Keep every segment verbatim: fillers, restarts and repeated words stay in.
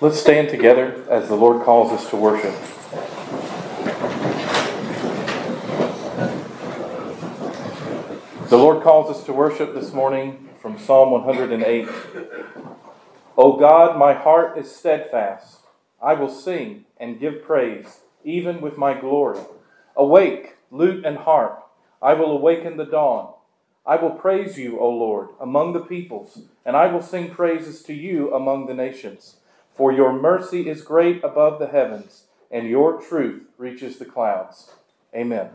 Let's stand together as the Lord calls us to worship. The Lord calls us to worship this morning from Psalm one hundred eight. O God, my heart is steadfast. I will sing and give praise, even with my glory. Awake, lute and harp. I will awaken the dawn. I will praise you, O Lord, among the peoples, and I will sing praises to you among the nations. For your mercy is great above the heavens, and your truth reaches the clouds. Amen.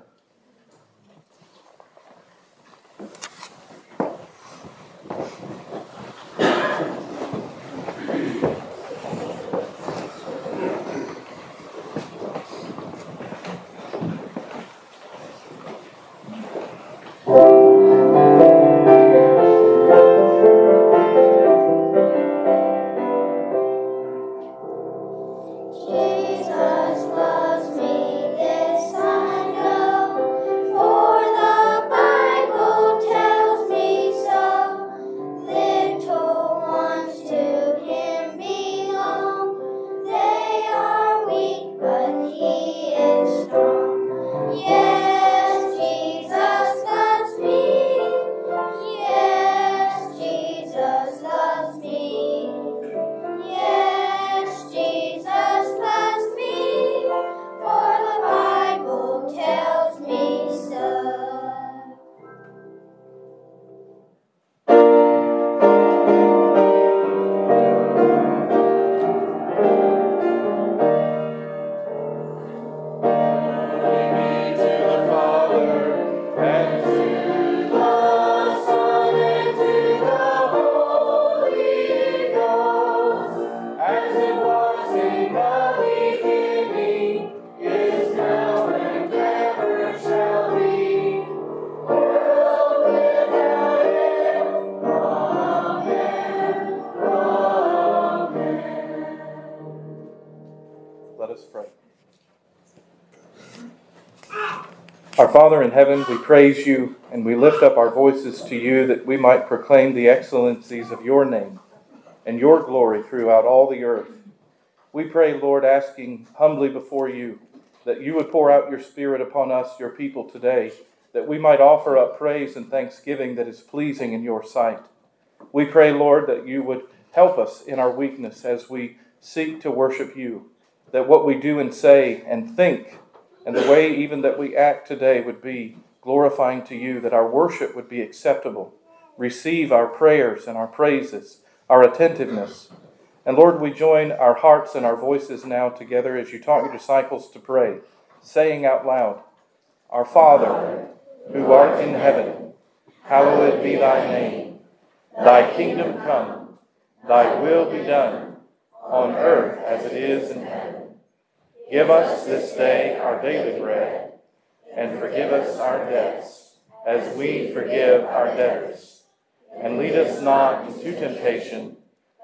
Our Father in heaven, we praise you and we lift up our voices to you that we might proclaim the excellencies of your name and your glory throughout all the earth. We pray, Lord, asking humbly before you that you would pour out your Spirit upon us, your people today, that we might offer up praise and thanksgiving that is pleasing in your sight. We pray, Lord, that you would help us in our weakness as we seek to worship you, that what we do and say and think and the way even that we act today would be glorifying to you, that our worship would be acceptable. Receive our prayers and our praises, our attentiveness. And Lord, we join our hearts and our voices now together as you taught your disciples to pray, saying out loud, Our Father, who art in heaven, hallowed be thy name. Thy kingdom come, thy will be done, on earth as it is in heaven. Give us this day our daily bread, and forgive us our debts, as we forgive our debtors. And lead us not into temptation,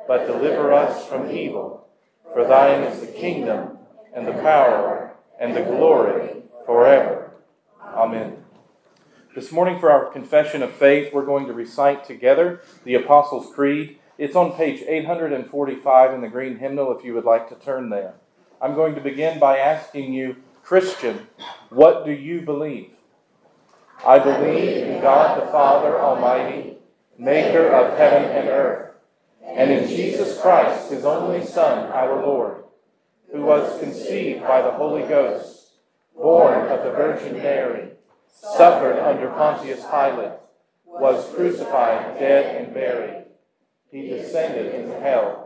but deliver us from evil. For thine is the kingdom, and the power, and the glory, forever. Amen. This morning for our confession of faith, we're going to recite together the Apostles' Creed. It's on page eight forty-five in the green hymnal if you would like to turn there. I'm going to begin by asking you, Christian, what do you believe? I believe in God the Father Almighty, maker of heaven and earth, and in Jesus Christ, his only Son, our Lord, who was conceived by the Holy Ghost, born of the Virgin Mary, suffered under Pontius Pilate, was crucified, dead, and buried. He descended into hell.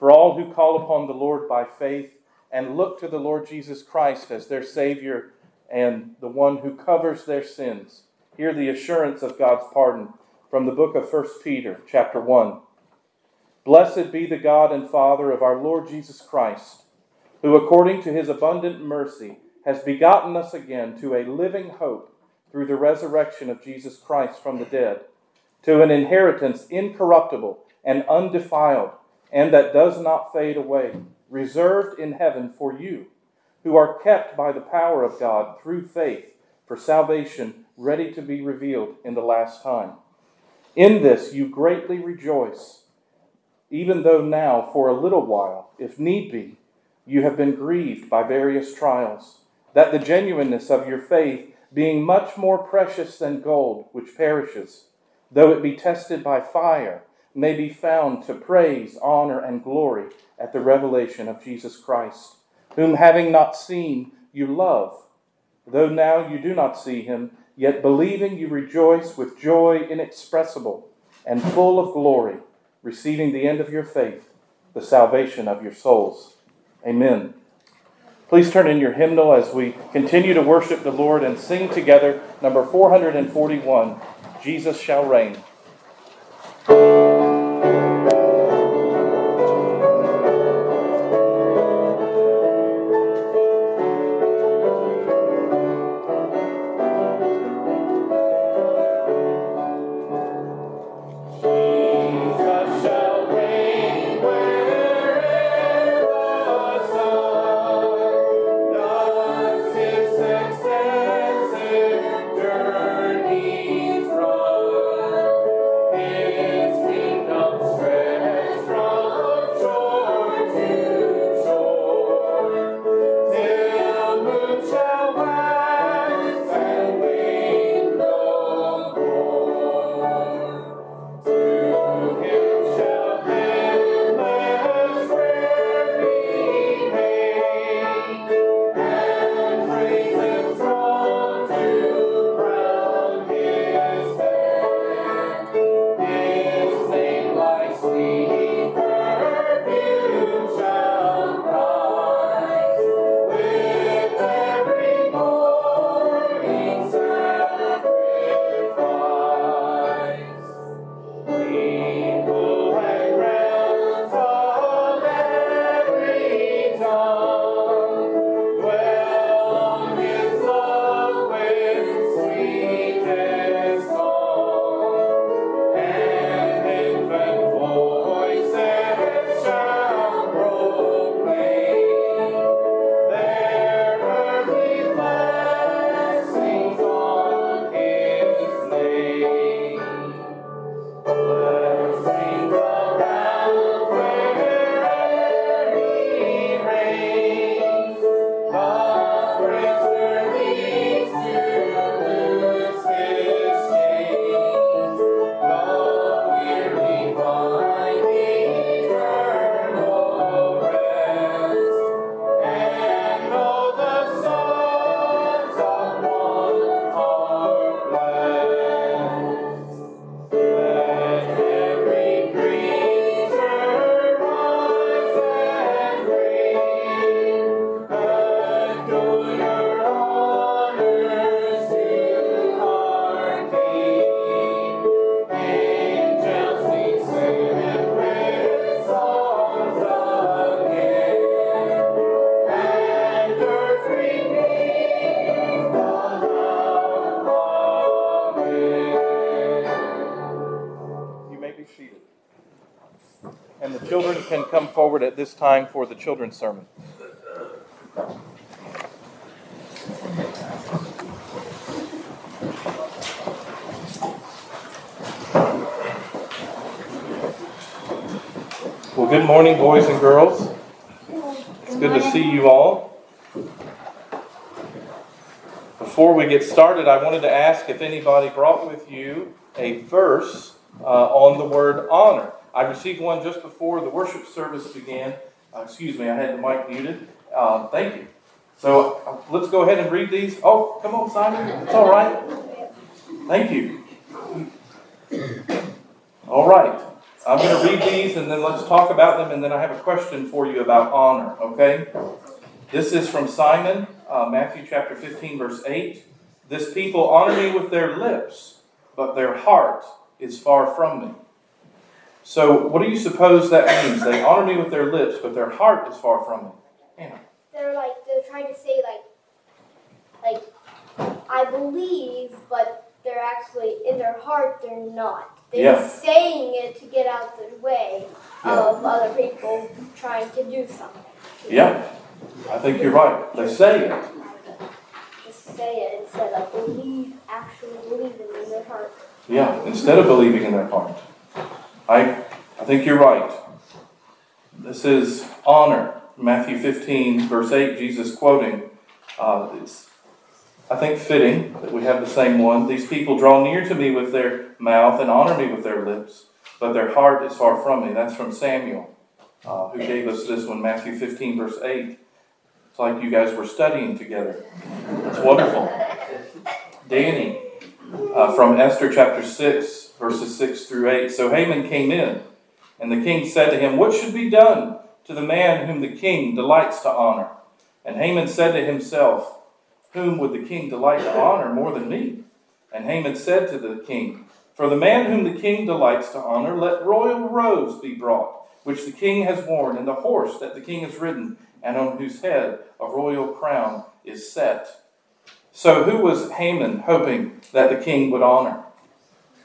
For all who call upon the Lord by faith and look to the Lord Jesus Christ as their Savior and the one who covers their sins, hear the assurance of God's pardon from the book of First Peter, chapter one. Blessed be the God and Father of our Lord Jesus Christ, who according to his abundant mercy has begotten us again to a living hope through the resurrection of Jesus Christ from the dead, to an inheritance incorruptible and undefiled, and that does not fade away, reserved in heaven for you, who are kept by the power of God through faith for salvation, ready to be revealed in the last time. In this you greatly rejoice, even though now for a little while, if need be, you have been grieved by various trials, that the genuineness of your faith, being much more precious than gold, which perishes, though it be tested by fire, may be found to praise, honor, and glory at the revelation of Jesus Christ, whom having not seen, you love. Though now you do not see him, yet believing you rejoice with joy inexpressible and full of glory, receiving the end of your faith, the salvation of your souls. Amen. Please turn in your hymnal as we continue to worship the Lord and sing together number four forty-one, Jesus Shall Reign. Can come forward at this time for the children's sermon. Well, good morning, boys and girls. It's good to see you all. Before we get started, I wanted to ask if anybody brought with you a verse uh, on the word honor. I received one just before the worship service began. Uh, excuse me, I had the mic muted. Uh, thank you. So uh, let's go ahead and read these. Oh, come on, Simon. It's all right. Thank you. All right. I'm going to read these and then let's talk about them. And then I have a question for you about honor, okay? This is from Simon, uh, Matthew chapter fifteen, verse eight. This people honor me with their lips, but their heart is far from me. So, what do you suppose that means? They honor me with their lips, but their heart is far from me. Yeah. trying to say like, like, I believe, but they're actually, in their heart, they're not. They're yeah. saying it to get out the way yeah. of other people trying to do something. Yeah, I think you're right. They say it. Just say it instead of believe, actually believing in their heart. Yeah, instead of believing in their heart. I, I think you're right. This is honor. Matthew fifteen, verse eight, Jesus quoting. Uh, it's, I think, fitting that we have the same one. These people draw near to me with their mouth and honor me with their lips, but their heart is far from me. That's from Samuel, uh, who gave us this one, Matthew fifteen, verse eight. It's like you guys were studying together. It's wonderful. Danny, uh, from Esther chapter six, verses six through eight. So Haman came in, and the king said to him, what should be done to the man whom the king delights to honor? And Haman said to himself, whom would the king delight to honor more than me? And Haman said to the king, for the man whom the king delights to honor, let royal robes be brought, which the king has worn, and the horse that the king has ridden, and on whose head a royal crown is set. So who was Haman hoping that the king would honor?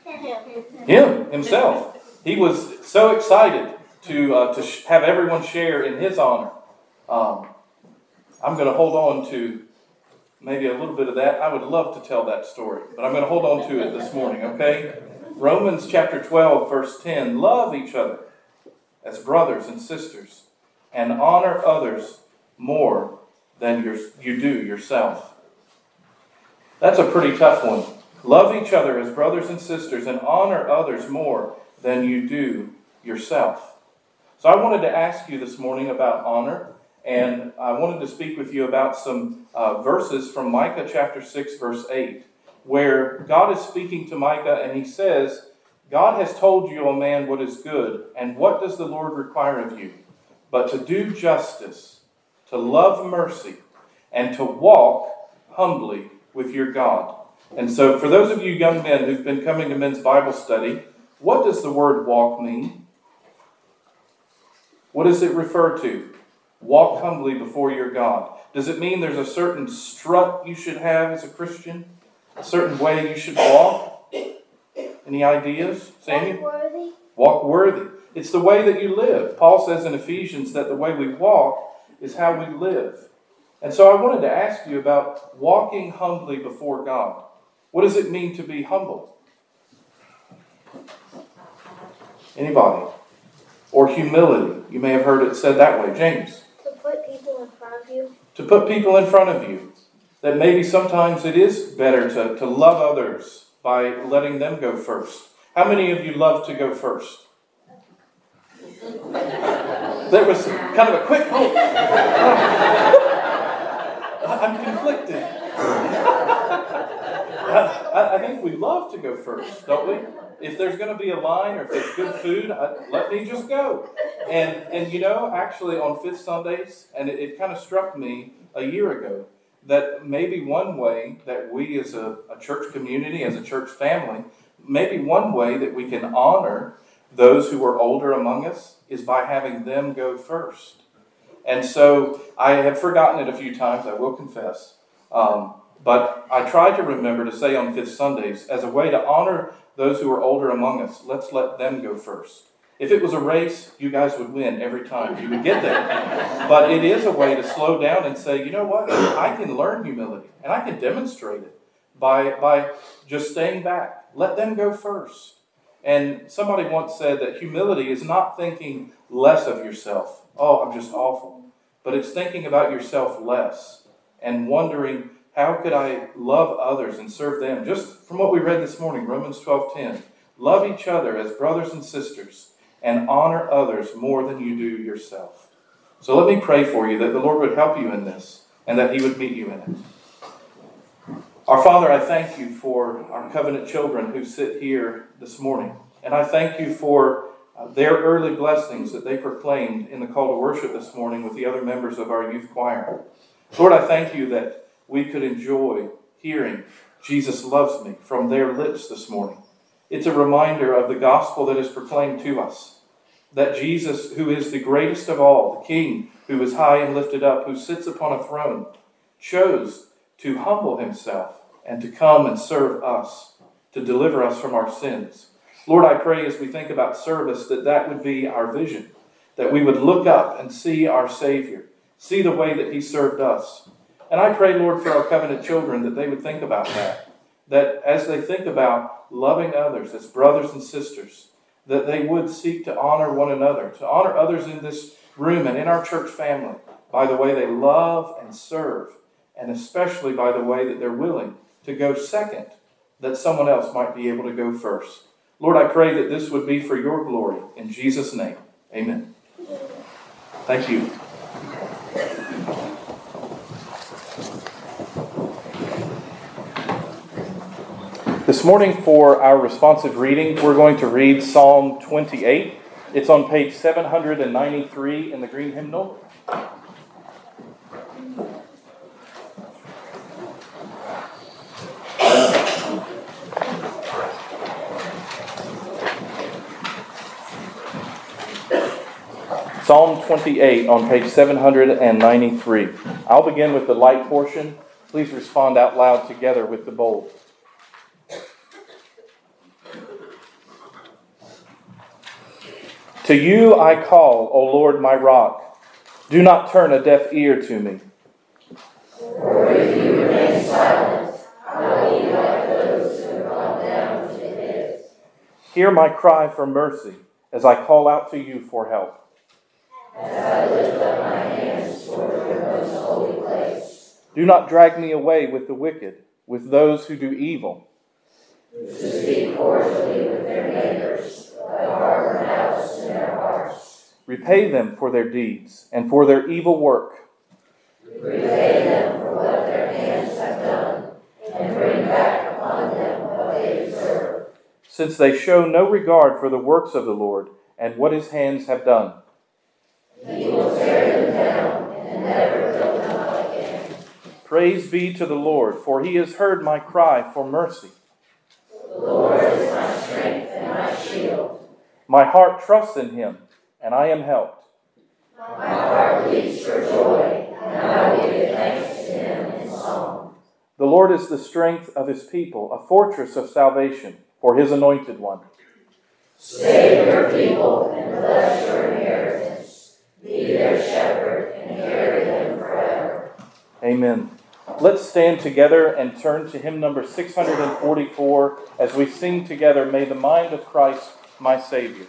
Him, himself. He was so excited to uh, to sh- have everyone share in his honor. Um, I'm going to hold on to maybe a little bit of that. I would love to tell that story, but I'm going to hold on to it this morning, okay? Romans chapter twelve, verse ten. Love each other as brothers and sisters, and honor others more than your, you do yourself. That's a pretty tough one. Love each other as brothers and sisters, and honor others more than you do yourself. So I wanted to ask you this morning about honor, and I wanted to speak with you about some uh, verses from Micah chapter six, verse eight, where God is speaking to Micah, and he says, God has told you, O man, what is good, and what does the Lord require of you? But to do justice, to love mercy, and to walk humbly with your God. And so for those of you young men who've been coming to men's Bible study, what does the word walk mean? What does it refer to? Walk humbly before your God. Does it mean there's a certain strut you should have as a Christian? A certain way you should walk? Any ideas, Samuel? Walk worthy. Walk worthy. It's the way that you live. Paul says in Ephesians that the way we walk is how we live. And so I wanted to ask you about walking humbly before God. What does it mean to be humble? Anybody? Or humility. You may have heard it said that way. James. To put people in front of you. To put people in front of you. That maybe sometimes it is better to, to love others by letting them go first. How many of you love to go first? There was kind of a quick... Oh. I'm conflicted. I, I think we love to go first, don't we? If there's going to be a line or if there's good food, I, let me just go. And, and you know, actually on Fifth Sundays, and it, it kind of struck me a year ago, that maybe one way that we as a, a church community, as a church family, maybe one way that we can honor those who are older among us is by having them go first. And so I have forgotten it a few times, I will confess. Um, but I try to remember to say on Fifth Sundays, as a way to honor those who are older among us, let's let them go first. If it was a race, you guys would win every time. You would get there. But it is a way to slow down and say, you know what? I can learn humility, and I can demonstrate it by, by just staying back. Let them go first. And somebody once said that humility is not thinking less of yourself. Oh, I'm just awful. But it's thinking about yourself less and wondering, how could I love others and serve them? Just from what we read this morning, Romans twelve ten. Love each other as brothers and sisters and honor others more than you do yourself. So let me pray for you that the Lord would help you in this and that he would meet you in it. Our Father, I thank you for our covenant children who sit here this morning. And I thank you for their early blessings that they proclaimed in the call to worship this morning with the other members of our youth choir. Lord, I thank you that we could enjoy hearing Jesus loves me from their lips this morning. It's a reminder of the gospel that is proclaimed to us. that Jesus, who is the greatest of all, the King, who is high and lifted up, who sits upon a throne, chose to humble himself and to come and serve us, to deliver us from our sins. Lord, I pray as we think about service that that would be our vision, that we would look up and see our Savior, see the way that he served us. And I pray, Lord, for our covenant children that they would think about that, that as they think about loving others as brothers and sisters, that they would seek to honor one another, to honor others in this room and in our church family by the way they love and serve, and especially by the way that they're willing to go second, that someone else might be able to go first. Lord, I pray that this would be for your glory. In Jesus' name, amen. Thank you. This morning for our responsive reading, we're going to read Psalm twenty-eight. It's on page seven hundred ninety-three in the green hymnal. Psalm twenty-eight on page seven hundred ninety-three. I'll begin with the light portion. Please respond out loud together with the bold. To you I call, O Lord, my rock. Do not turn a deaf ear to me. For if you remain silent, I will be like those who are gone down to the pit. Hear my cry for mercy as I call out to you for help. As I lift up my hands toward your most holy place. Do not drag me away with the wicked, with those who do evil. To speak cordially with their neighbors, but harbor malice in their hearts. Repay them for their deeds and for their evil work. Repay them for what their hands have done, and bring back upon them what they deserve. Since they show no regard for the works of the Lord and what his hands have done. He will tear them down and never build them up again. Praise be to the Lord, for he has heard my cry for mercy. The Lord is my strength and my shield. My heart trusts in him, and I am helped. My heart leaps for joy, and I will give thanks to him in song. The Lord is the strength of his people, a fortress of salvation for his anointed one. Save your people and bless your inheritance. Be their shepherd and carry them forever. Amen. Let's stand together and turn to hymn number six hundred forty-four as we sing together, May the Mind of Christ, My Savior.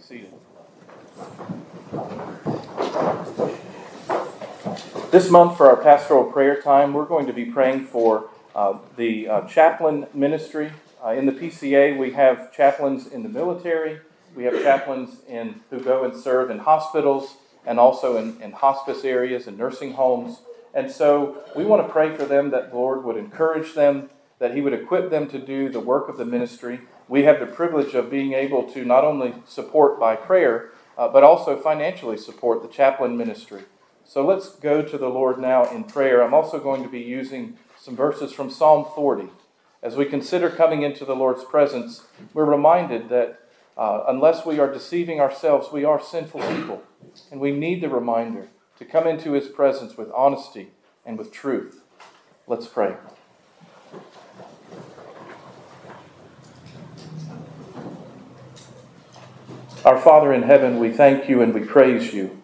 Seated. This month for our pastoral prayer time, we're going to be praying for uh, the uh, chaplain ministry. Uh, in the P C A, we have chaplains in the military. We have chaplains in, who go and serve in hospitals and also in, in hospice areas and nursing homes. And so we want to pray for them that the Lord would encourage them, that He would equip them to do the work of the ministry. We have the privilege of being able to not only support by prayer, uh, but also financially support the chaplain ministry. So let's go to the Lord now in prayer. I'm also going to be using some verses from Psalm forty. As we consider coming into the Lord's presence, we're reminded that uh, unless we are deceiving ourselves, we are sinful people. And we need the reminder to come into His presence with honesty and with truth. Let's pray. Our Father in heaven, we thank You and we praise You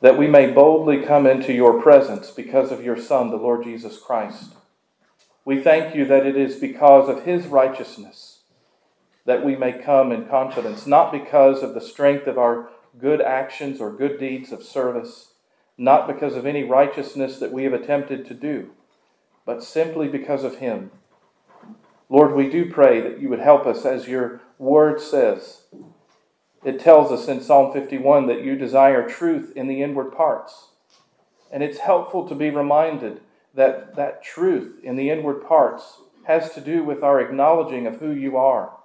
that we may boldly come into Your presence because of Your Son, the Lord Jesus Christ. We thank You that it is because of His righteousness that we may come in confidence, not because of the strength of our good actions or good deeds of service, not because of any righteousness that we have attempted to do, but simply because of Him. Lord, we do pray that You would help us, as Your Word says. It tells us in Psalm fifty-one that You desire truth in the inward parts. And it's helpful to be reminded that that truth in the inward parts has to do with our acknowledging of who You are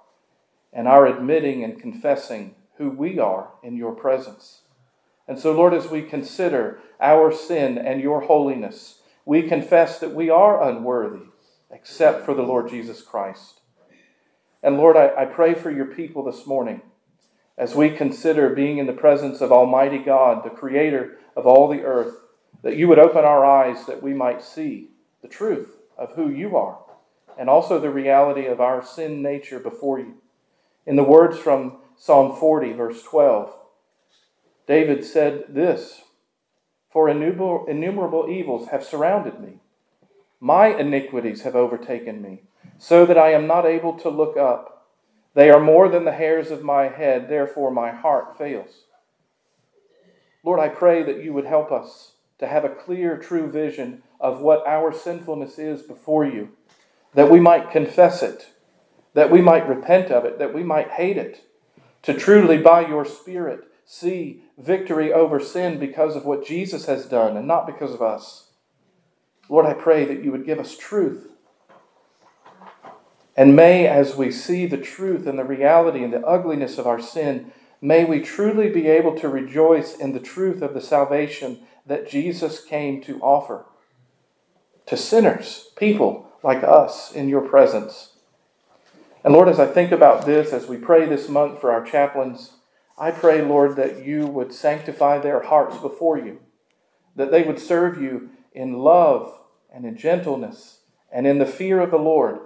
and our admitting and confessing who we are in Your presence. And so, Lord, as we consider our sin and Your holiness, we confess that we are unworthy except for the Lord Jesus Christ. And Lord, I, I pray for Your people this morning. As we consider being in the presence of Almighty God, the Creator of all the earth, that You would open our eyes that we might see the truth of who You are and also the reality of our sin nature before You. In the words from Psalm forty, verse twelve, David said this, "For innumerable evils have surrounded me. My iniquities have overtaken me, so that I am not able to look up. They are more than the hairs of my head, therefore my heart fails." Lord, I pray that You would help us to have a clear, true vision of what our sinfulness is before You, that we might confess it, that we might repent of it, that we might hate it, to truly, by Your Spirit, see victory over sin because of what Jesus has done and not because of us. Lord, I pray that You would give us truth. And may, as we see the truth and the reality and the ugliness of our sin, may we truly be able to rejoice in the truth of the salvation that Jesus came to offer to sinners, people like us in Your presence. And Lord, as I think about this, as we pray this month for our chaplains, I pray, Lord, that You would sanctify their hearts before You, that they would serve You in love and in gentleness and in the fear of the Lord.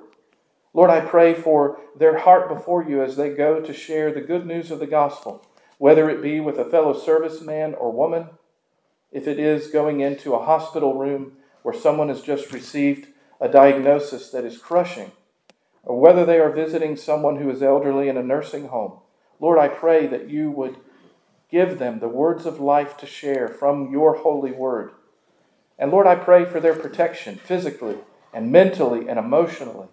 Lord, I pray for their heart before You as they go to share the good news of the gospel, whether it be with a fellow serviceman or woman, if it is going into a hospital room where someone has just received a diagnosis that is crushing, or whether they are visiting someone who is elderly in a nursing home. Lord, I pray that You would give them the words of life to share from Your holy word. And Lord, I pray for their protection physically and mentally and emotionally,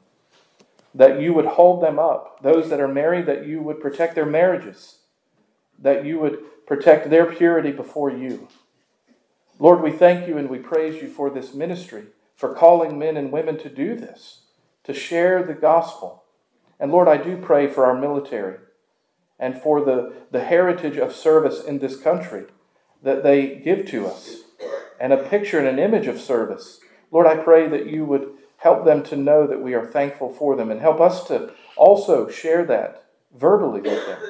that You would hold them up. Those that are married, that You would protect their marriages, that You would protect their purity before You. Lord, we thank You and we praise You for this ministry, for calling men and women to do this, to share the gospel. And Lord, I do pray for our military and for the, the heritage of service in this country that they give to us, and a picture and an image of service. Lord, I pray that You would help them to know that we are thankful for them, and help us to also share that verbally with them.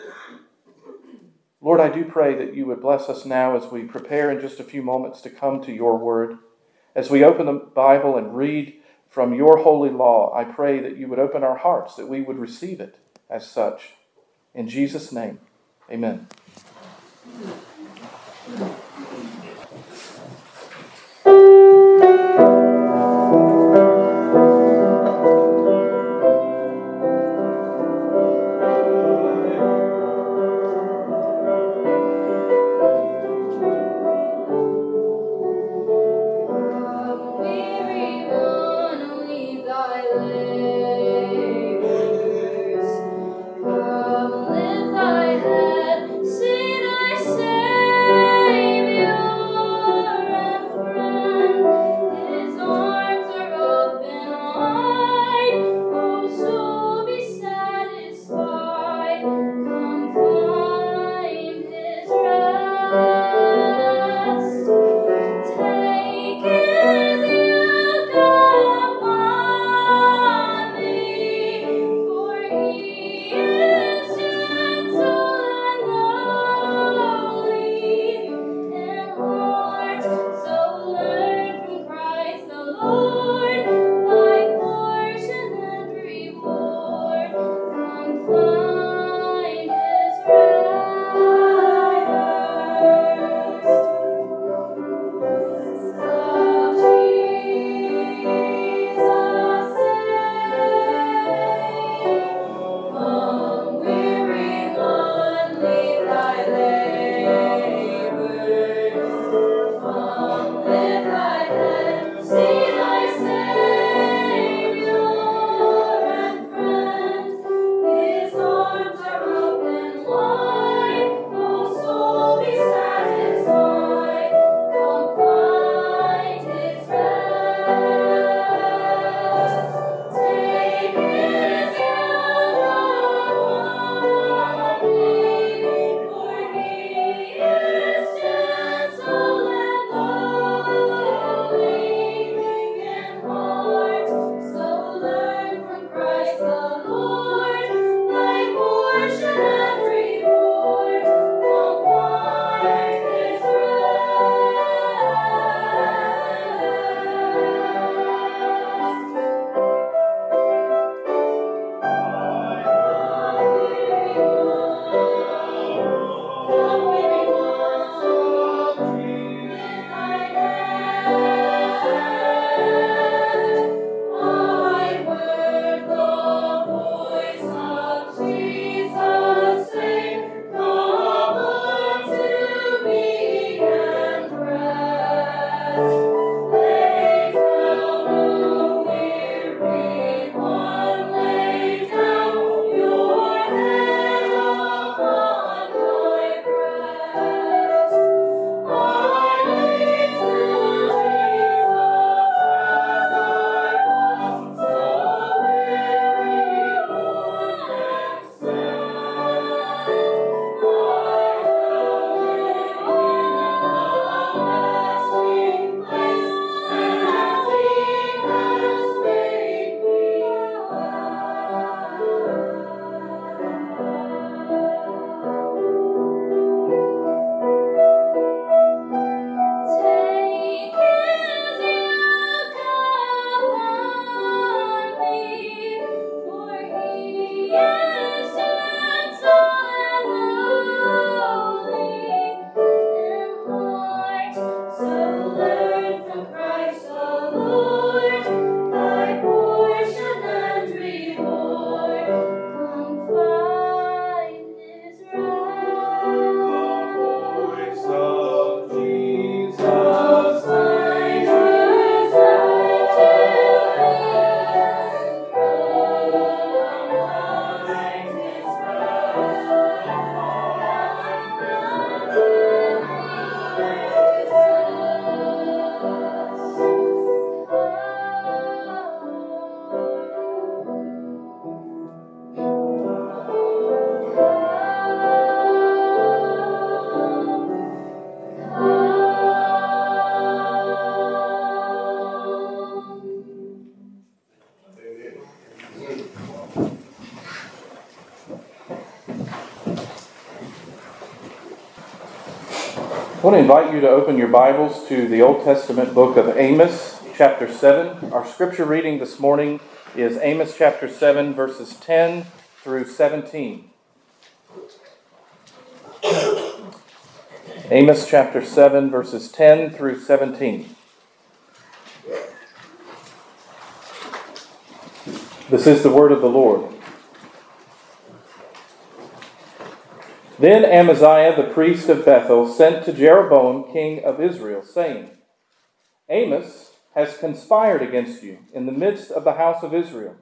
Lord, I do pray that You would bless us now as we prepare in just a few moments to come to Your word. As we open the Bible and read from Your holy law, I pray that You would open our hearts, that we would receive it as such. In Jesus' name, amen. I want to invite you to open your Bibles to the Old Testament book of Amos, chapter seven. Our scripture reading this morning is Amos chapter seven, verses ten through seventeen. Amos chapter seven, verses ten through seventeen. This is the word of the Lord. Then Amaziah, the priest of Bethel, sent to Jeroboam, king of Israel, saying, Amos has conspired against you in the midst of the house of Israel.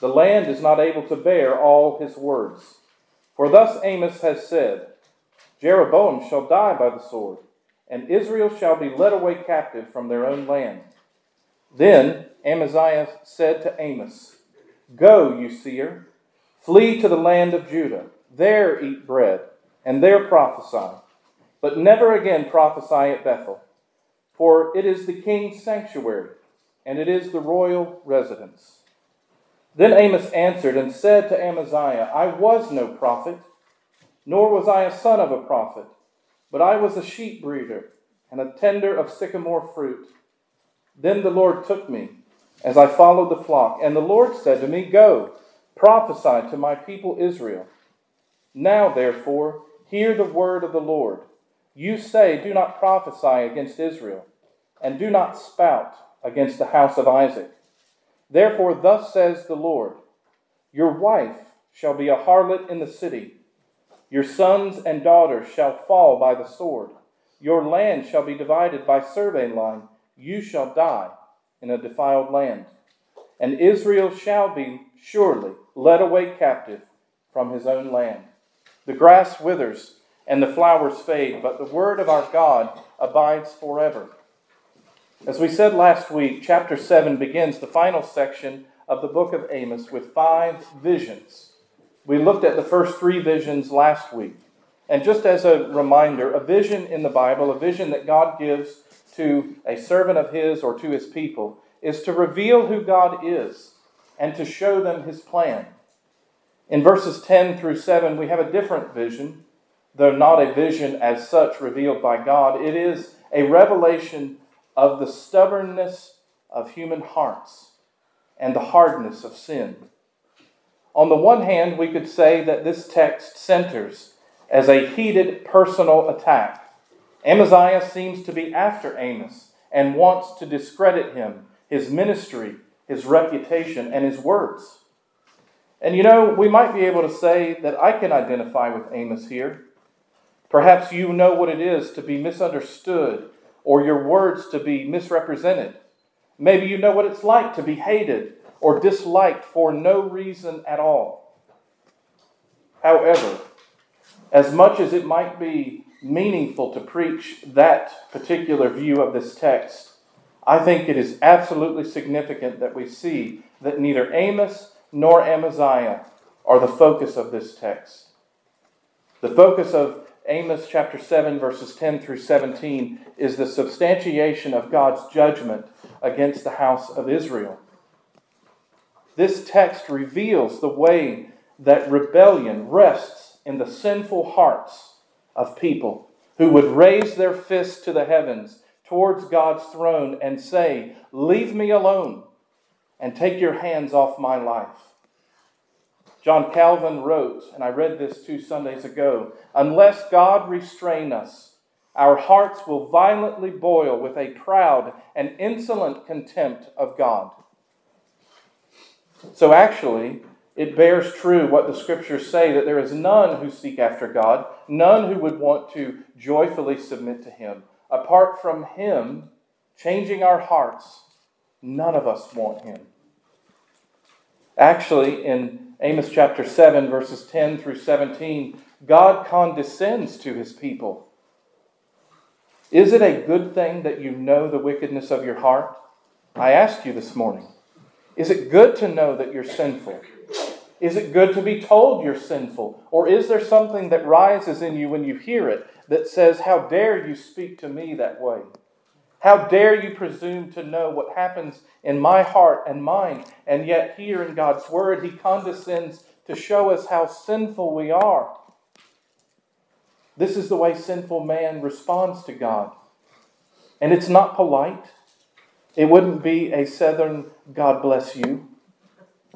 The land is not able to bear all his words. For thus Amos has said, Jeroboam shall die by the sword, and Israel shall be led away captive from their own land. Then Amaziah said to Amos, Go, you seer, flee to the land of Judah. There eat bread, and there prophesy, but never again prophesy at Bethel, for it is the king's sanctuary, and it is the royal residence. Then Amos answered and said to Amaziah, I was no prophet, nor was I a son of a prophet, but I was a sheep breeder and a tender of sycamore fruit. Then the Lord took me as I followed the flock, and the Lord said to me, Go, prophesy to my people Israel. Now, therefore, hear the word of the Lord. You say, Do not prophesy against Israel, and do not spout against the house of Isaac. Therefore, thus says the Lord, Your wife shall be a harlot in the city. Your sons and daughters shall fall by the sword. Your land shall be divided by survey line. You shall die in a defiled land. And Israel shall be surely led away captive from his own land. The grass withers and the flowers fade, but the word of our God abides forever. As we said last week, chapter seven begins the final section of the book of Amos with five visions. We looked at the first three visions last week. And just as a reminder, a vision in the Bible, a vision that God gives to a servant of his or to his people, is to reveal who God is and to show them his plan. In verses ten through seven, we have a different vision, though not a vision as such revealed by God. It is a revelation of the stubbornness of human hearts and the hardness of sin. On the one hand, we could say that this text centers as a heated personal attack. Amaziah seems to be after Amos and wants to discredit him, his ministry, his reputation, and his words. And you know, we might be able to say that I can identify with Amos here. Perhaps you know what it is to be misunderstood or your words to be misrepresented. Maybe you know what it's like to be hated or disliked for no reason at all. However, as much as it might be meaningful to preach that particular view of this text, I think it is absolutely significant that we see that neither Amos nor Amaziah are the focus of this text. The focus of Amos chapter seven, verses ten through seventeen, is the substantiation of God's judgment against the house of Israel. This text reveals the way that rebellion rests in the sinful hearts of people who would raise their fists to the heavens towards God's throne and say, Leave me alone, and take your hands off my life. John Calvin wrote, and I read this two Sundays ago, Unless God restrain us, our hearts will violently boil with a proud and insolent contempt of God. So actually, it bears true what the scriptures say, that there is none who seek after God, none who would want to joyfully submit to Him. Apart from Him changing our hearts, none of us want Him. Actually, in Amos chapter seven, verses ten through seventeen, God condescends to His people. Is it a good thing that you know the wickedness of your heart? I ask you this morning. Is it good to know that you're sinful? Is it good to be told you're sinful? Or is there something that rises in you when you hear it that says, How dare you speak to me that way? How dare you presume to know what happens in my heart and mind? And yet here in God's Word, He condescends to show us how sinful we are. This is the way sinful man responds to God. And it's not polite. It wouldn't be a Southern God bless you.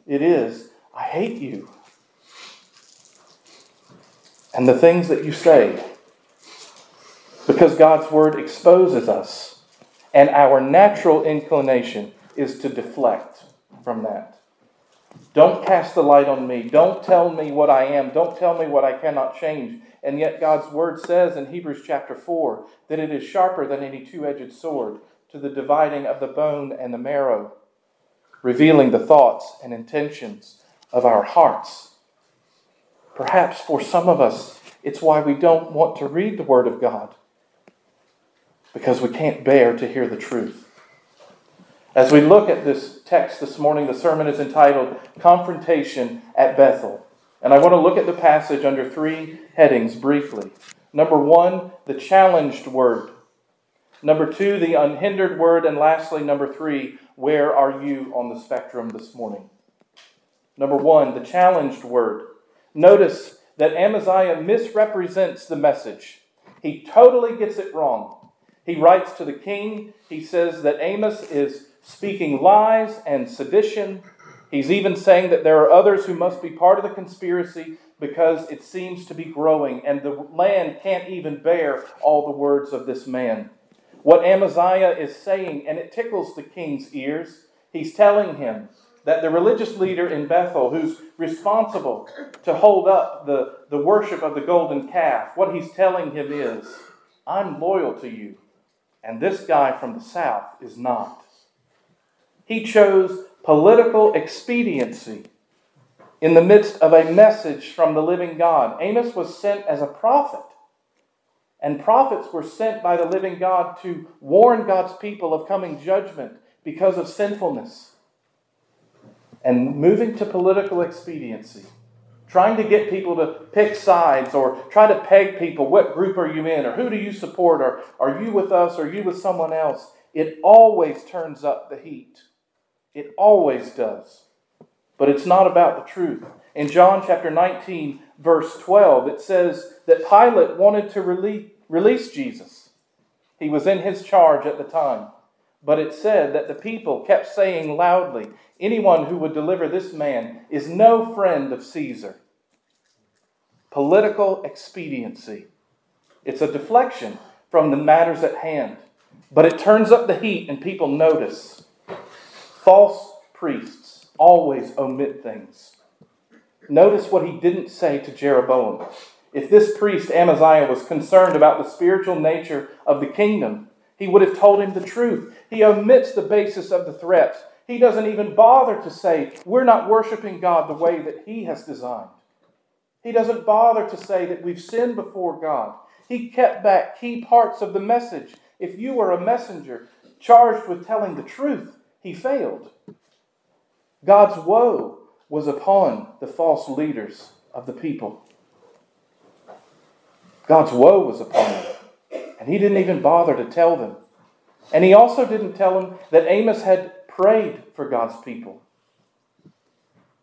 It is, I hate you. And the things that you say. Because God's word exposes us. And our natural inclination is to deflect from that. Don't cast the light on me. Don't tell me what I am. Don't tell me what I cannot change. And yet God's word says in Hebrews chapter four that it is sharper than any two-edged sword, to the dividing of the bone and the marrow, revealing the thoughts and intentions of our hearts. Perhaps for some of us, it's why we don't want to read the word of God, because we can't bear to hear the truth. As we look at this text this morning, the sermon is entitled Confrontation at Bethel. And I want to look at the passage under three headings briefly. Number one, the challenged word. Number two, the unhindered word. And lastly, number three, where are you on the spectrum this morning? Number one, the challenged word. Notice that Amaziah misrepresents the message. He totally gets it wrong. He writes to the king. He says that Amos is speaking lies and sedition. He's even saying that there are others who must be part of the conspiracy because it seems to be growing and the land can't even bear all the words of this man. What Amaziah is saying, and it tickles the king's ears, he's telling him that the religious leader in Bethel who's responsible to hold up the, the worship of the golden calf, what he's telling him is, I'm loyal to you, and this guy from the south is not. He chose political expediency in the midst of a message from the living God. Amos was sent as a prophet. And prophets were sent by the living God to warn God's people of coming judgment because of sinfulness. And moving to political expediency, trying to get people to pick sides or try to peg people, what group are you in or who do you support or are you with us or are you with someone else? It always turns up the heat. It always does. But it's not about the truth. In John chapter nineteen, verse twelve, it says that Pilate wanted to release Jesus. He was in his charge at the time. But it said that the people kept saying loudly, anyone who would deliver this man is no friend of Caesar. Political expediency. It's a deflection from the matters at hand. But it turns up the heat and people notice. False priests always omit things. Notice what he didn't say to Jeroboam. If this priest, Amaziah, was concerned about the spiritual nature of the kingdom, he would have told him the truth. He omits the basis of the threat. He doesn't even bother to say, we're not worshiping God the way that he has designed. He doesn't bother to say that we've sinned before God. He kept back key parts of the message. If you were a messenger charged with telling the truth, he failed. God's woe was upon the false leaders of the people. God's woe was upon them. And he didn't even bother to tell them. And he also didn't tell them that Amos had prayed for God's people.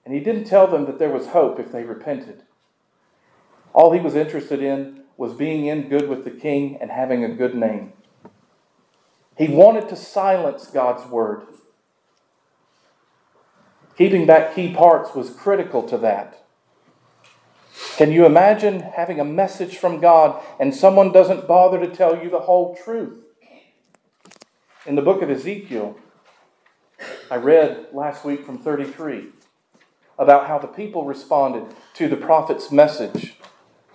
And he didn't tell them that there was hope if they repented. All he was interested in was being in good with the king and having a good name. He wanted to silence God's word. Keeping back key parts was critical to that. Can you imagine having a message from God and someone doesn't bother to tell you the whole truth? In the book of Ezekiel, I read last week from thirty-three about how the people responded to the prophet's message.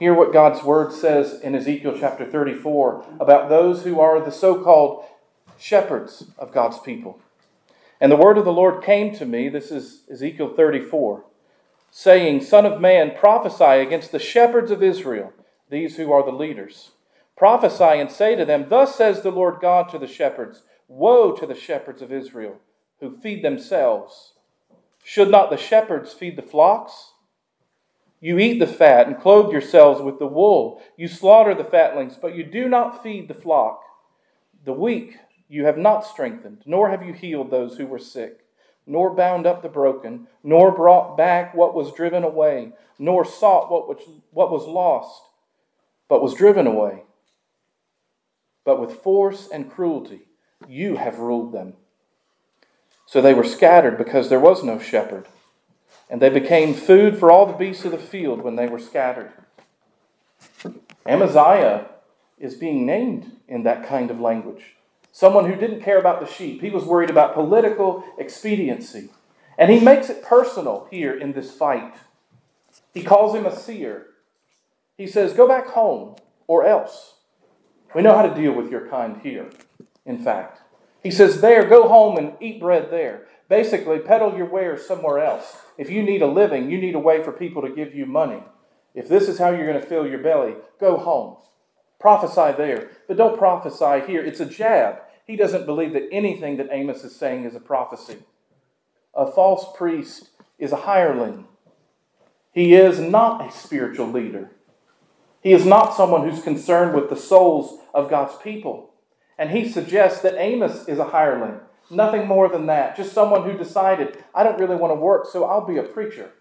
Hear what God's word says in Ezekiel chapter thirty-four about those who are the so-called shepherds of God's people. And the word of the Lord came to me, this is Ezekiel thirty-four, saying, Son of man, prophesy against the shepherds of Israel, these who are the leaders. Prophesy and say to them, Thus says the Lord God to the shepherds, Woe to the shepherds of Israel, who feed themselves. Should not the shepherds feed the flocks? You eat the fat and clothe yourselves with the wool. You slaughter the fatlings, but you do not feed the flock. The weak you have not strengthened, nor have you healed those who were sick, nor bound up the broken, nor brought back what was driven away, nor sought what was lost. but was driven away. But with force and cruelty you have ruled them. So they were scattered because there was no shepherd, and they became food for all the beasts of the field when they were scattered. Amaziah is being named in that kind of language. Someone who didn't care about the sheep. He was worried about political expediency. And he makes it personal here in this fight. He calls him a seer. He says, go back home or else. We know how to deal with your kind here, in fact. He says, there, go home and eat bread there. Basically, peddle your wares somewhere else. If you need a living, you need a way for people to give you money. If this is how you're going to fill your belly, go home. Prophesy there. But don't prophesy here. It's a jab. He doesn't believe that anything that Amos is saying is a prophecy. A false priest is a hireling. He is not a spiritual leader. He is not someone who's concerned with the souls of God's people. And he suggests that Amos is a hireling. Nothing more than that. Just someone who decided, I don't really want to work, so I'll be a preacher.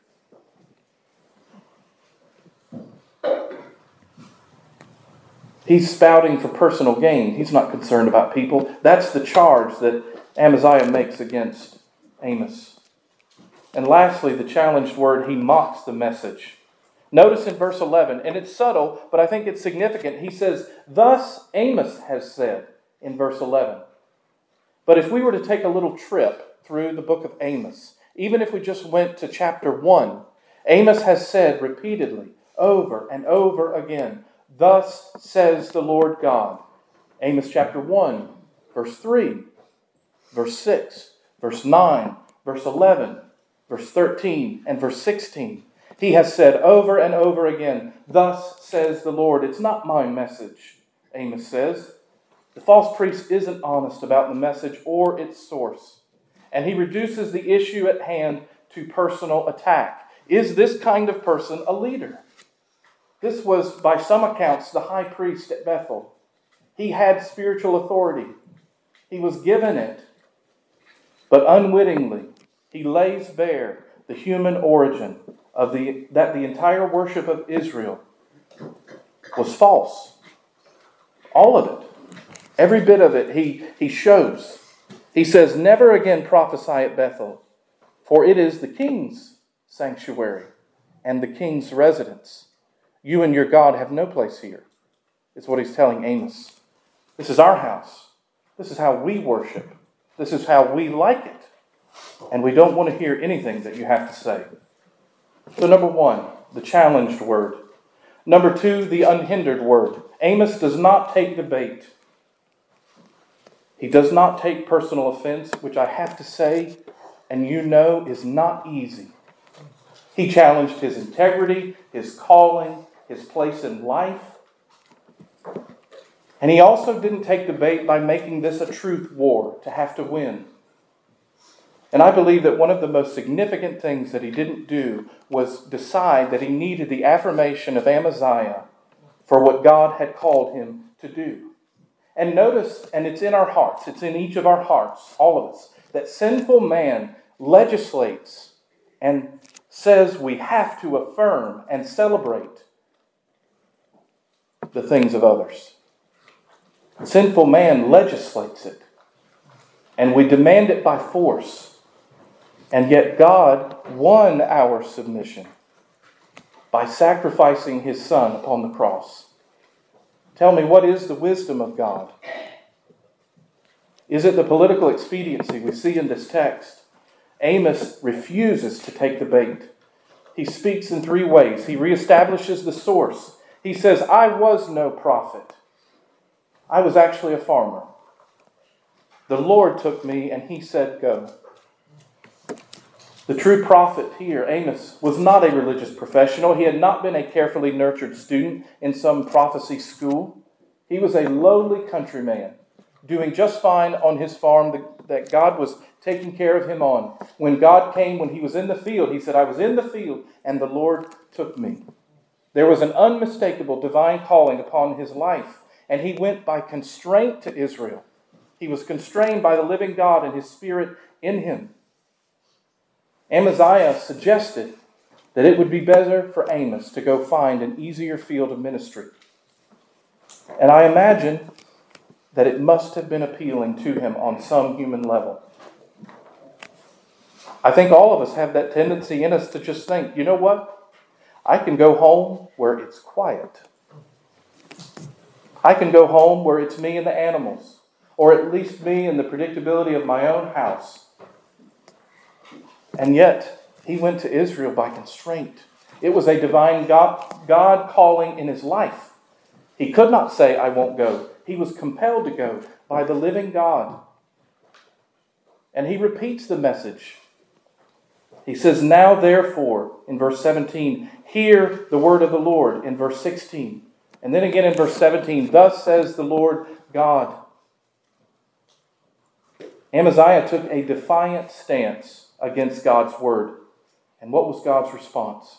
He's spouting for personal gain. He's not concerned about people. That's the charge that Amaziah makes against Amos. And lastly, the challenged word, he mocks the message. Notice in verse eleven, and it's subtle, but I think it's significant. He says, thus Amos has said in verse eleven. But if we were to take a little trip through the book of Amos, even if we just went to chapter one, Amos has said repeatedly, over and over again, thus says the Lord God. Amos chapter one, verse three, verse six, verse nine, verse eleven, verse thirteen, and verse sixteen. He has said over and over again, thus says the Lord. It's not my message, Amos says. The false priest isn't honest about the message or its source. And he reduces the issue at hand to personal attack. Is this kind of person a leader? This was, by some accounts, the high priest at Bethel. He had spiritual authority. He was given it. But unwittingly, he lays bare the human origin of the that the entire worship of Israel was false. All of it. Every bit of it he, he shows. He says, never again prophesy at Bethel, for it is the king's sanctuary and the king's residence. You and your God have no place here. It's what he's telling Amos. This is our house. This is how we worship. This is how we like it. And we don't want to hear anything that you have to say. So number one, the challenged word. Number two, the unhindered word. Amos does not take debate. He does not take personal offense, which I have to say, and you know, is not easy. He challenged his integrity, his calling, his place in life. And he also didn't take debate by making this a truth war to have to win. And I believe that one of the most significant things that he didn't do was decide that he needed the affirmation of Amaziah for what God had called him to do. And notice, and it's in our hearts, it's in each of our hearts, all of us, that sinful man legislates and says we have to affirm and celebrate the things of others. Sinful man legislates it, and we demand it by force. And yet God won our submission by sacrificing his Son upon the cross. Tell me, what is the wisdom of God? Is it the political expediency we see in this text? Amos refuses to take the bait. He speaks in three ways. He reestablishes the source. He says, I was no prophet. I was actually a farmer. The Lord took me and he said, go. The true prophet here, Amos, was not a religious professional. He had not been a carefully nurtured student in some prophecy school. He was a lowly countryman, doing just fine on his farm that God was taking care of him on. When God came, when he was in the field, he said, I was in the field, and the Lord took me. There was an unmistakable divine calling upon his life, and he went by constraint to Israel. He was constrained by the living God and his spirit in him. Amaziah suggested that it would be better for Amos to go find an easier field of ministry, And I imagine that it must have been appealing to him on some human level. I think all of us have that tendency in us to just think, you know what? I can go home where it's quiet. I can go home where it's me and the animals, or at least me and the predictability of my own house. And yet, he went to Israel by constraint. It was a divine God, God calling in his life. He could not say, I won't go. He was compelled to go by the living God. And he repeats the message. He says, now therefore, in verse seventeen, hear the word of the Lord, in verse sixteen. And then again in verse seventeen, thus says the Lord God. Amaziah took a defiant stance against God's word. And what was God's response?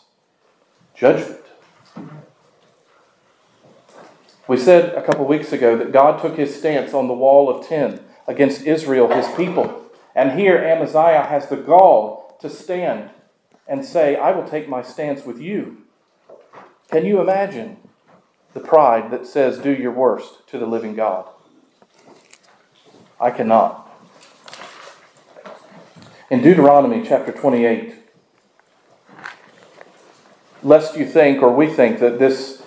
Judgment. We said a couple weeks ago that God took his stance on the wall of ten against Israel, his people. And here Amaziah has the gall to stand and say, I will take my stance with you. Can you imagine the pride that says, do your worst to the living God? I cannot. In Deuteronomy chapter twenty-eight, lest you think or we think that this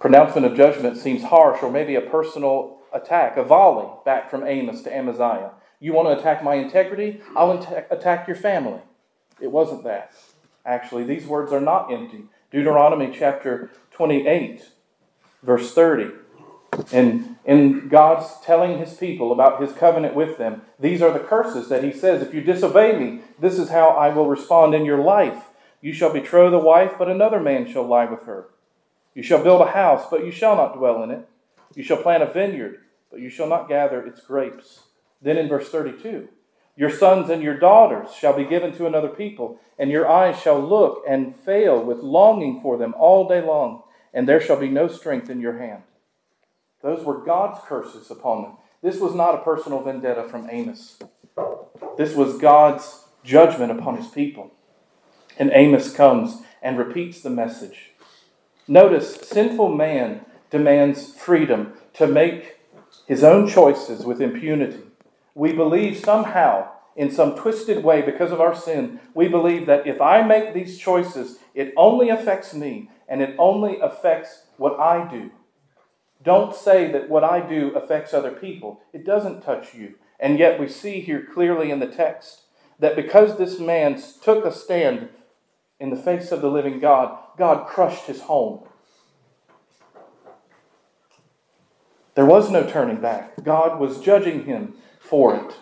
pronouncement of judgment seems harsh or maybe a personal attack, a volley back from Amos to Amaziah. You want to attack my integrity? I'll at- attack your family. It wasn't that. Actually, these words are not empty. Deuteronomy chapter twenty-eight, verse thirty. And in God's telling his people about his covenant with them, these are the curses that he says, if you disobey me, this is how I will respond in your life. You shall betroth a wife, but another man shall lie with her. You shall build a house, but you shall not dwell in it. You shall plant a vineyard, but you shall not gather its grapes. Then in verse thirty-two, your sons and your daughters shall be given to another people, and your eyes shall look and fail with longing for them all day long, and there shall be no strength in your hand. Those were God's curses upon them. This was not a personal vendetta from Amos. This was God's judgment upon his people. And Amos comes and repeats the message. Notice, sinful man demands freedom to make his own choices with impunity. We believe somehow, in some twisted way, because of our sin, we believe that if I make these choices, it only affects me, and it only affects what I do. Don't say that what I do affects other people. It doesn't touch you. And yet we see here clearly in the text that because this man took a stand in the face of the living God, God crushed his home. There was no turning back. God was judging him for it.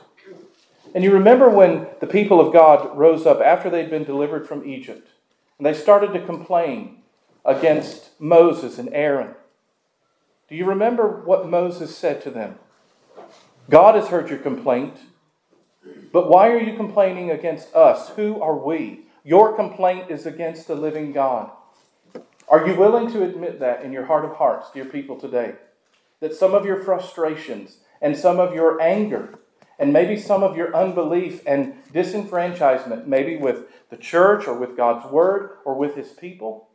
And you remember when the people of God rose up after they'd been delivered from Egypt, and they started to complain against Moses and Aaron. Do you remember what Moses said to them? God has heard your complaint, but why are you complaining against us? Who are we? Your complaint is against the living God. Are you willing to admit that in your heart of hearts, dear people, today? That some of your frustrations and some of your anger and maybe some of your unbelief and disenfranchisement, maybe with the church or with God's word or with his people,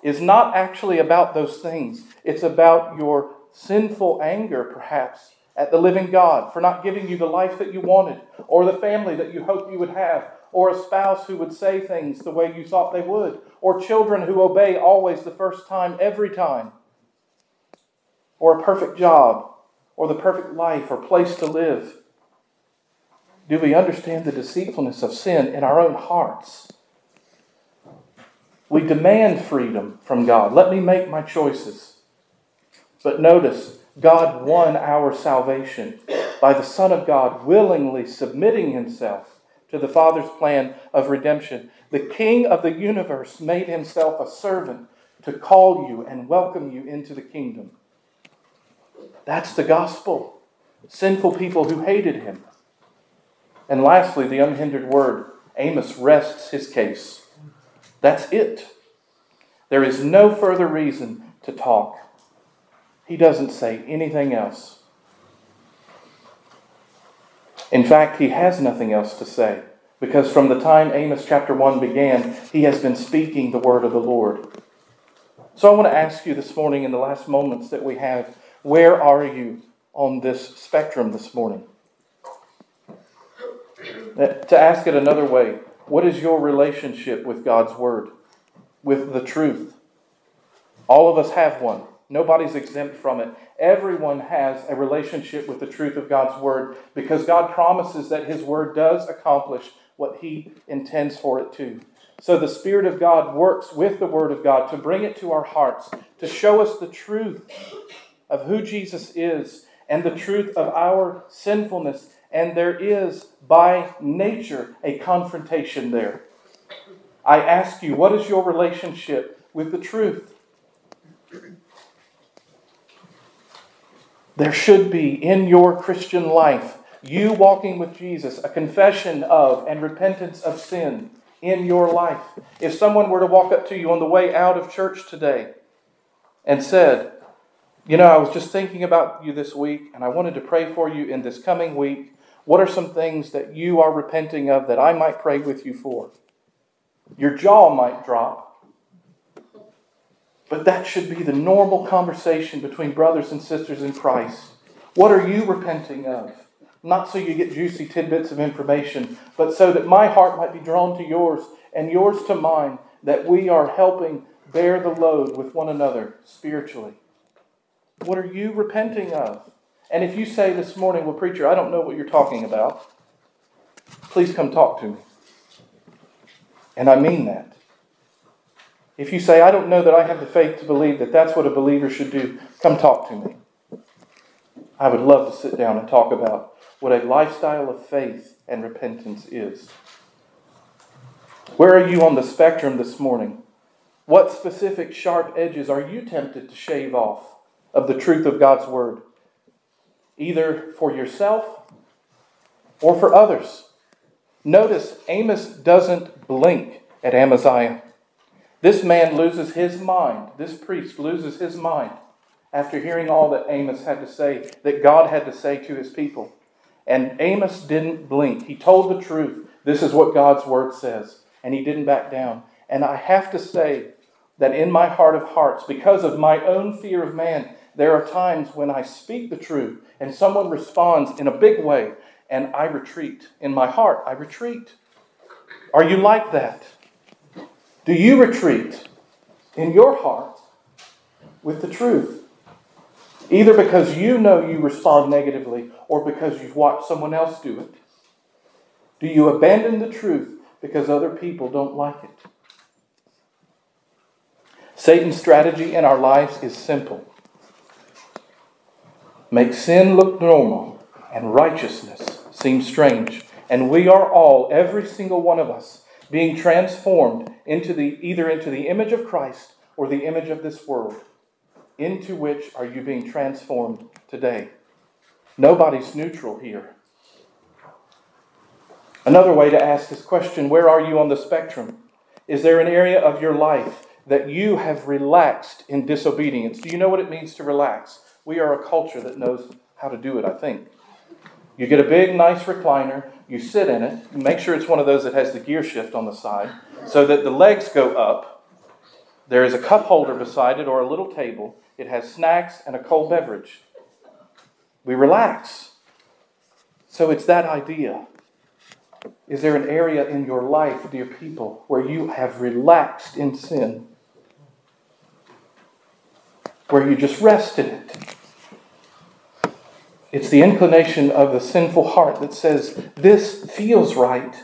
is not actually about those things. It's about your sinful anger, perhaps, at the living God for not giving you the life that you wanted or the family that you hoped you would have, or a spouse who would say things the way you thought they would, or children who obey always the first time, every time, or a perfect job, or the perfect life, or place to live. Do we understand the deceitfulness of sin in our own hearts? We demand freedom from God. Let me make my choices. But notice, God won our salvation by the Son of God willingly submitting himself to the Father's plan of redemption. The King of the universe made himself a servant to call you and welcome you into the kingdom. That's the gospel. Sinful people who hated him. And lastly, the unhindered word. Amos rests his case. That's it. There is no further reason to talk. He doesn't say anything else. In fact, he has nothing else to say, because from the time Amos chapter one began, he has been speaking the word of the Lord. So I want to ask you this morning, in the last moments that we have, where are you on this spectrum this morning? To ask it another way, what is your relationship with God's Word, with the truth? All of us have one. Nobody's exempt from it. Everyone has a relationship with the truth of God's Word, because God promises that His Word does accomplish what He intends for it to. So the Spirit of God works with the Word of God to bring it to our hearts, to show us the truth of who Jesus is and the truth of our sinfulness. And there is, by nature, a confrontation there. I ask you, what is your relationship with the truth? There should be, in your Christian life, you walking with Jesus, a confession of and repentance of sin in your life. If someone were to walk up to you on the way out of church today and said, you know, I was just thinking about you this week, and I wanted to pray for you in this coming week. What are some things that you are repenting of that I might pray with you for? Your jaw might drop. But that should be the normal conversation between brothers and sisters in Christ. What are you repenting of? Not so you get juicy tidbits of information, but so that my heart might be drawn to yours and yours to mine, that we are helping bear the load with one another spiritually. What are you repenting of? And if you say this morning, well, preacher, I don't know what you're talking about, please come talk to me. And I mean that. If you say, I don't know that I have the faith to believe that that's what a believer should do, come talk to me. I would love to sit down and talk about what a lifestyle of faith and repentance is. Where are you on the spectrum this morning? What specific sharp edges are you tempted to shave off of the truth of God's Word? Either for yourself or for others. Notice Amos doesn't blink at Amaziah. This man loses his mind. This priest loses his mind after hearing all that Amos had to say, that God had to say to His people. And Amos didn't blink. He told the truth. This is what God's Word says. And he didn't back down. And I have to say that in my heart of hearts, because of my own fear of man, there are times when I speak the truth and someone responds in a big way and I retreat. In my heart, I retreat. Are you like that? Do you retreat in your heart with the truth? Either because you know you respond negatively or because you've watched someone else do it. Do you abandon the truth because other people don't like it? Satan's strategy in our lives is simple. Make sin look normal and righteousness seem strange. And we are all, every single one of us, being transformed into the either into the image of Christ or the image of this world. Into which are you being transformed today? Nobody's neutral here. Another way to ask this question, where are you on the spectrum? Is there an area of your life that you have relaxed in disobedience? Do you know what it means to relax? We are a culture that knows how to do it, I think. You get a big, nice recliner. You sit in it. Make sure it's one of those that has the gear shift on the side so that the legs go up. There is a cup holder beside it or a little table. It has snacks and a cold beverage. We relax. So it's that idea. Is there an area in your life, dear people, where you have relaxed in sin? Where you just rest in it? It's the inclination of the sinful heart that says, this feels right,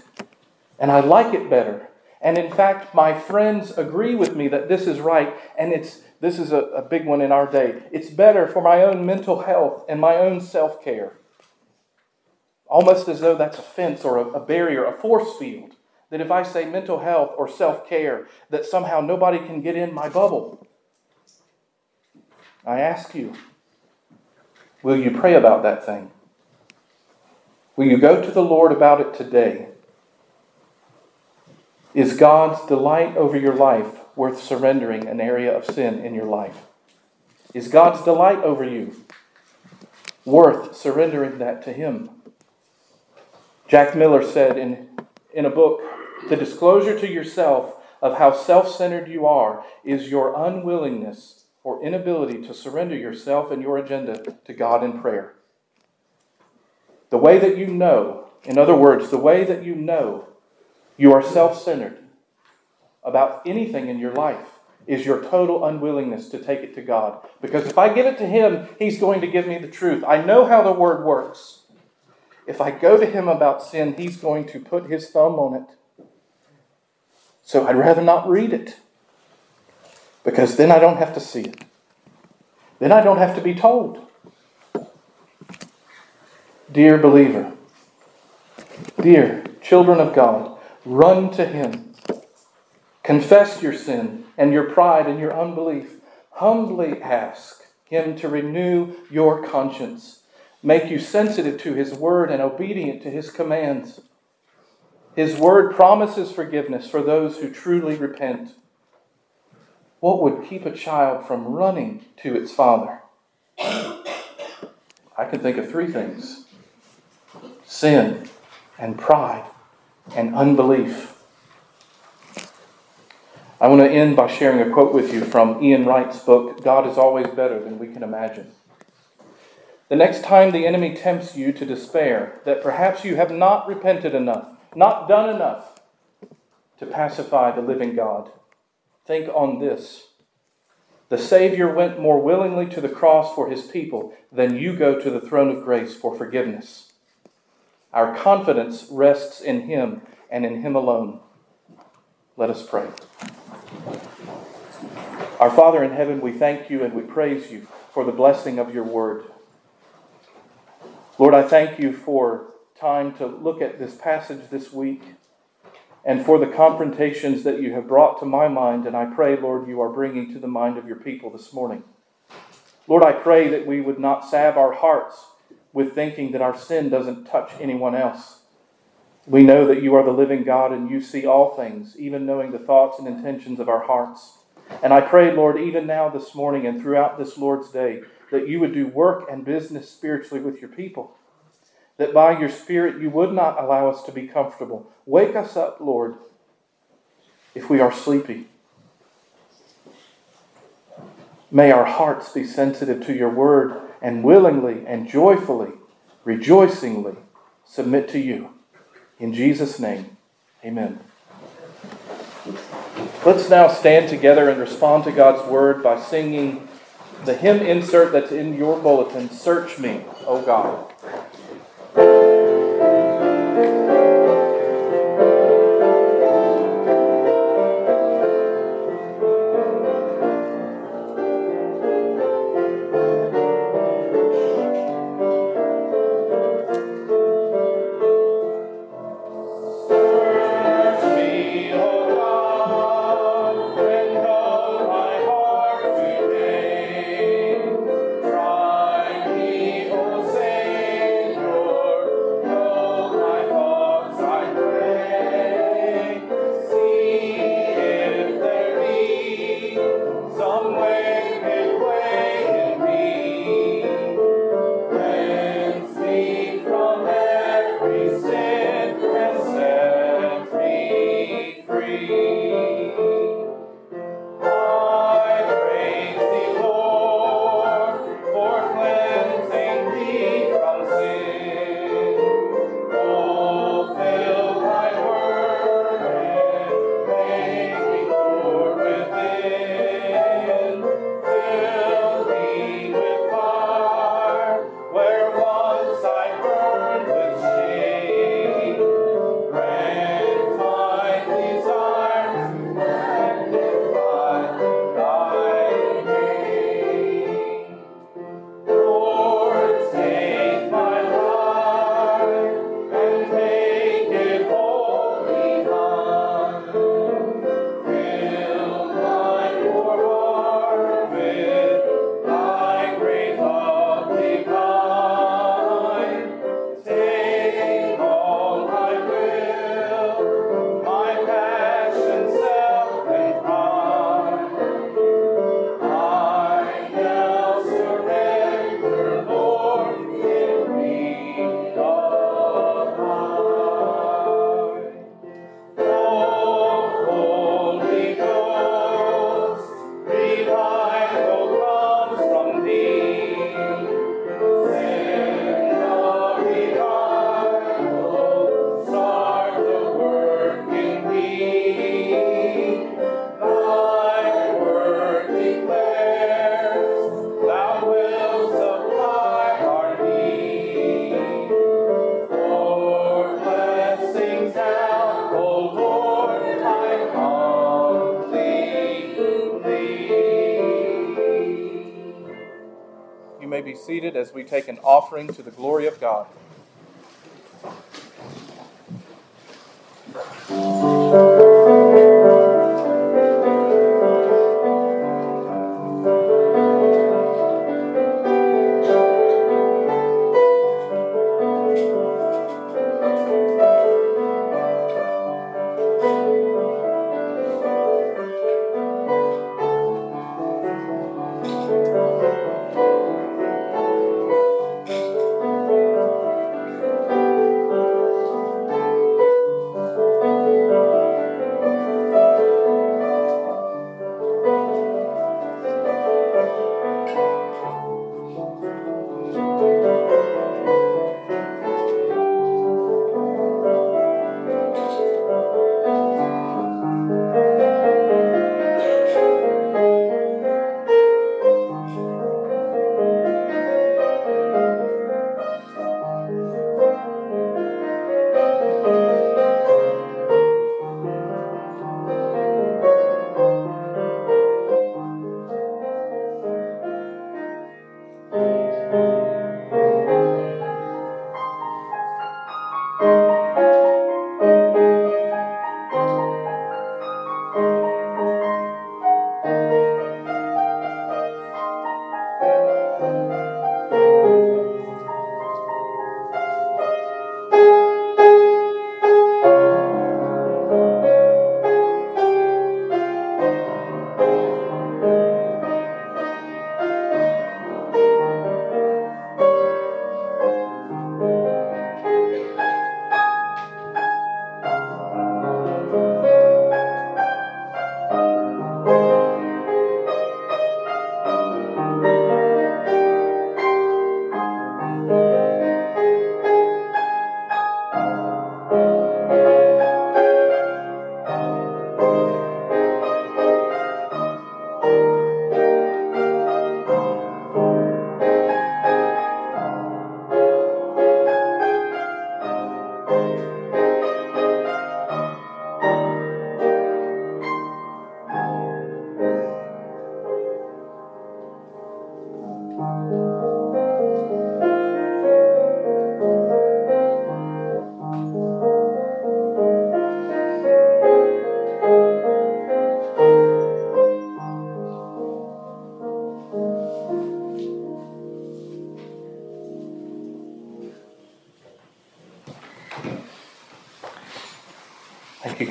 and I like it better. And in fact, my friends agree with me that this is right, and it's this is a, a big one in our day. It's better for my own mental health and my own self-care. Almost as though that's a fence or a, a barrier, a force field, that if I say mental health or self-care, that somehow nobody can get in my bubble. I ask you, will you pray about that thing? Will you go to the Lord about it today? Is God's delight over your life worth surrendering an area of sin in your life? Is God's delight over you worth surrendering that to Him? Jack Miller said in, in a book, the disclosure to yourself of how self-centered you are is your unwillingness or inability to surrender yourself and your agenda to God in prayer. The way that you know, in other words, the way that you know you are self-centered about anything in your life is your total unwillingness to take it to God. Because if I give it to Him, He's going to give me the truth. I know how the Word works. If I go to Him about sin, He's going to put His thumb on it. So I'd rather not read it. Because then I don't have to see it. Then I don't have to be told. Dear believer, dear children of God, run to Him. Confess your sin and your pride and your unbelief. Humbly ask Him to renew your conscience. Make you sensitive to His word and obedient to His commands. His word promises forgiveness for those who truly repent. What would keep a child from running to its father? I can think of three things: sin and pride and unbelief. I want to end by sharing a quote with you from Ian Wright's book, God is Always Better Than We Can Imagine. The next time the enemy tempts you to despair that perhaps you have not repented enough, not done enough to pacify the living God, think on this. The Savior went more willingly to the cross for His people than you go to the throne of grace for forgiveness. Our confidence rests in Him and in Him alone. Let us pray. Our Father in heaven, we thank You and we praise You for the blessing of Your word. Lord, I thank You for time to look at this passage this week and for the confrontations that You have brought to my mind, and I pray, Lord, You are bringing to the mind of Your people this morning. Lord, I pray that we would not salve our hearts with thinking that our sin doesn't touch anyone else. We know that You are the living God and You see all things, even knowing the thoughts and intentions of our hearts. And I pray, Lord, even now this morning and throughout this Lord's Day, that You would do work and business spiritually with Your people. That by Your Spirit You would not allow us to be comfortable. Wake us up, Lord, if we are sleepy. May our hearts be sensitive to Your word and willingly and joyfully, rejoicingly submit to You. In Jesus' name, amen. Let's now stand together and respond to God's word by singing the hymn insert that's in your bulletin, Search Me, O God. be seated as we take an offering to the glory of God.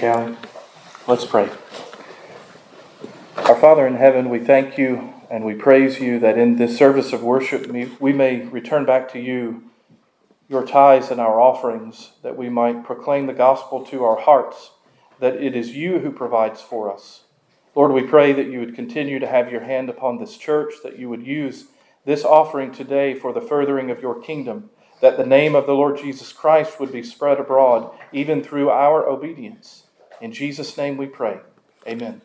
Callie. Let's pray. Our Father in heaven, we thank you and we praise you that in this service of worship we may return back to you your tithes and our offerings, that we might proclaim the gospel to our hearts, that it is you who provides for us. Lord, we pray that you would continue to have your hand upon this church, that you would use this offering today for the furthering of your kingdom, that the name of the Lord Jesus Christ would be spread abroad even through our obedience. In Jesus' name we pray. Amen.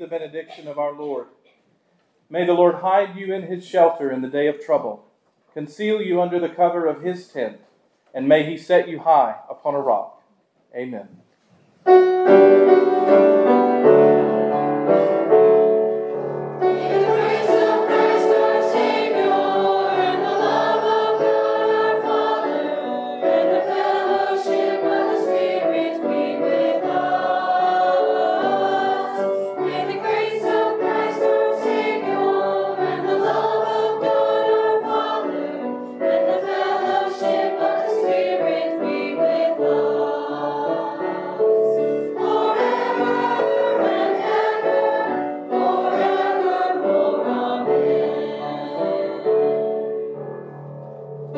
The benediction of our Lord. May the Lord hide you in his shelter in the day of trouble, conceal you under the cover of his tent, and may he set you high upon a rock. Amen.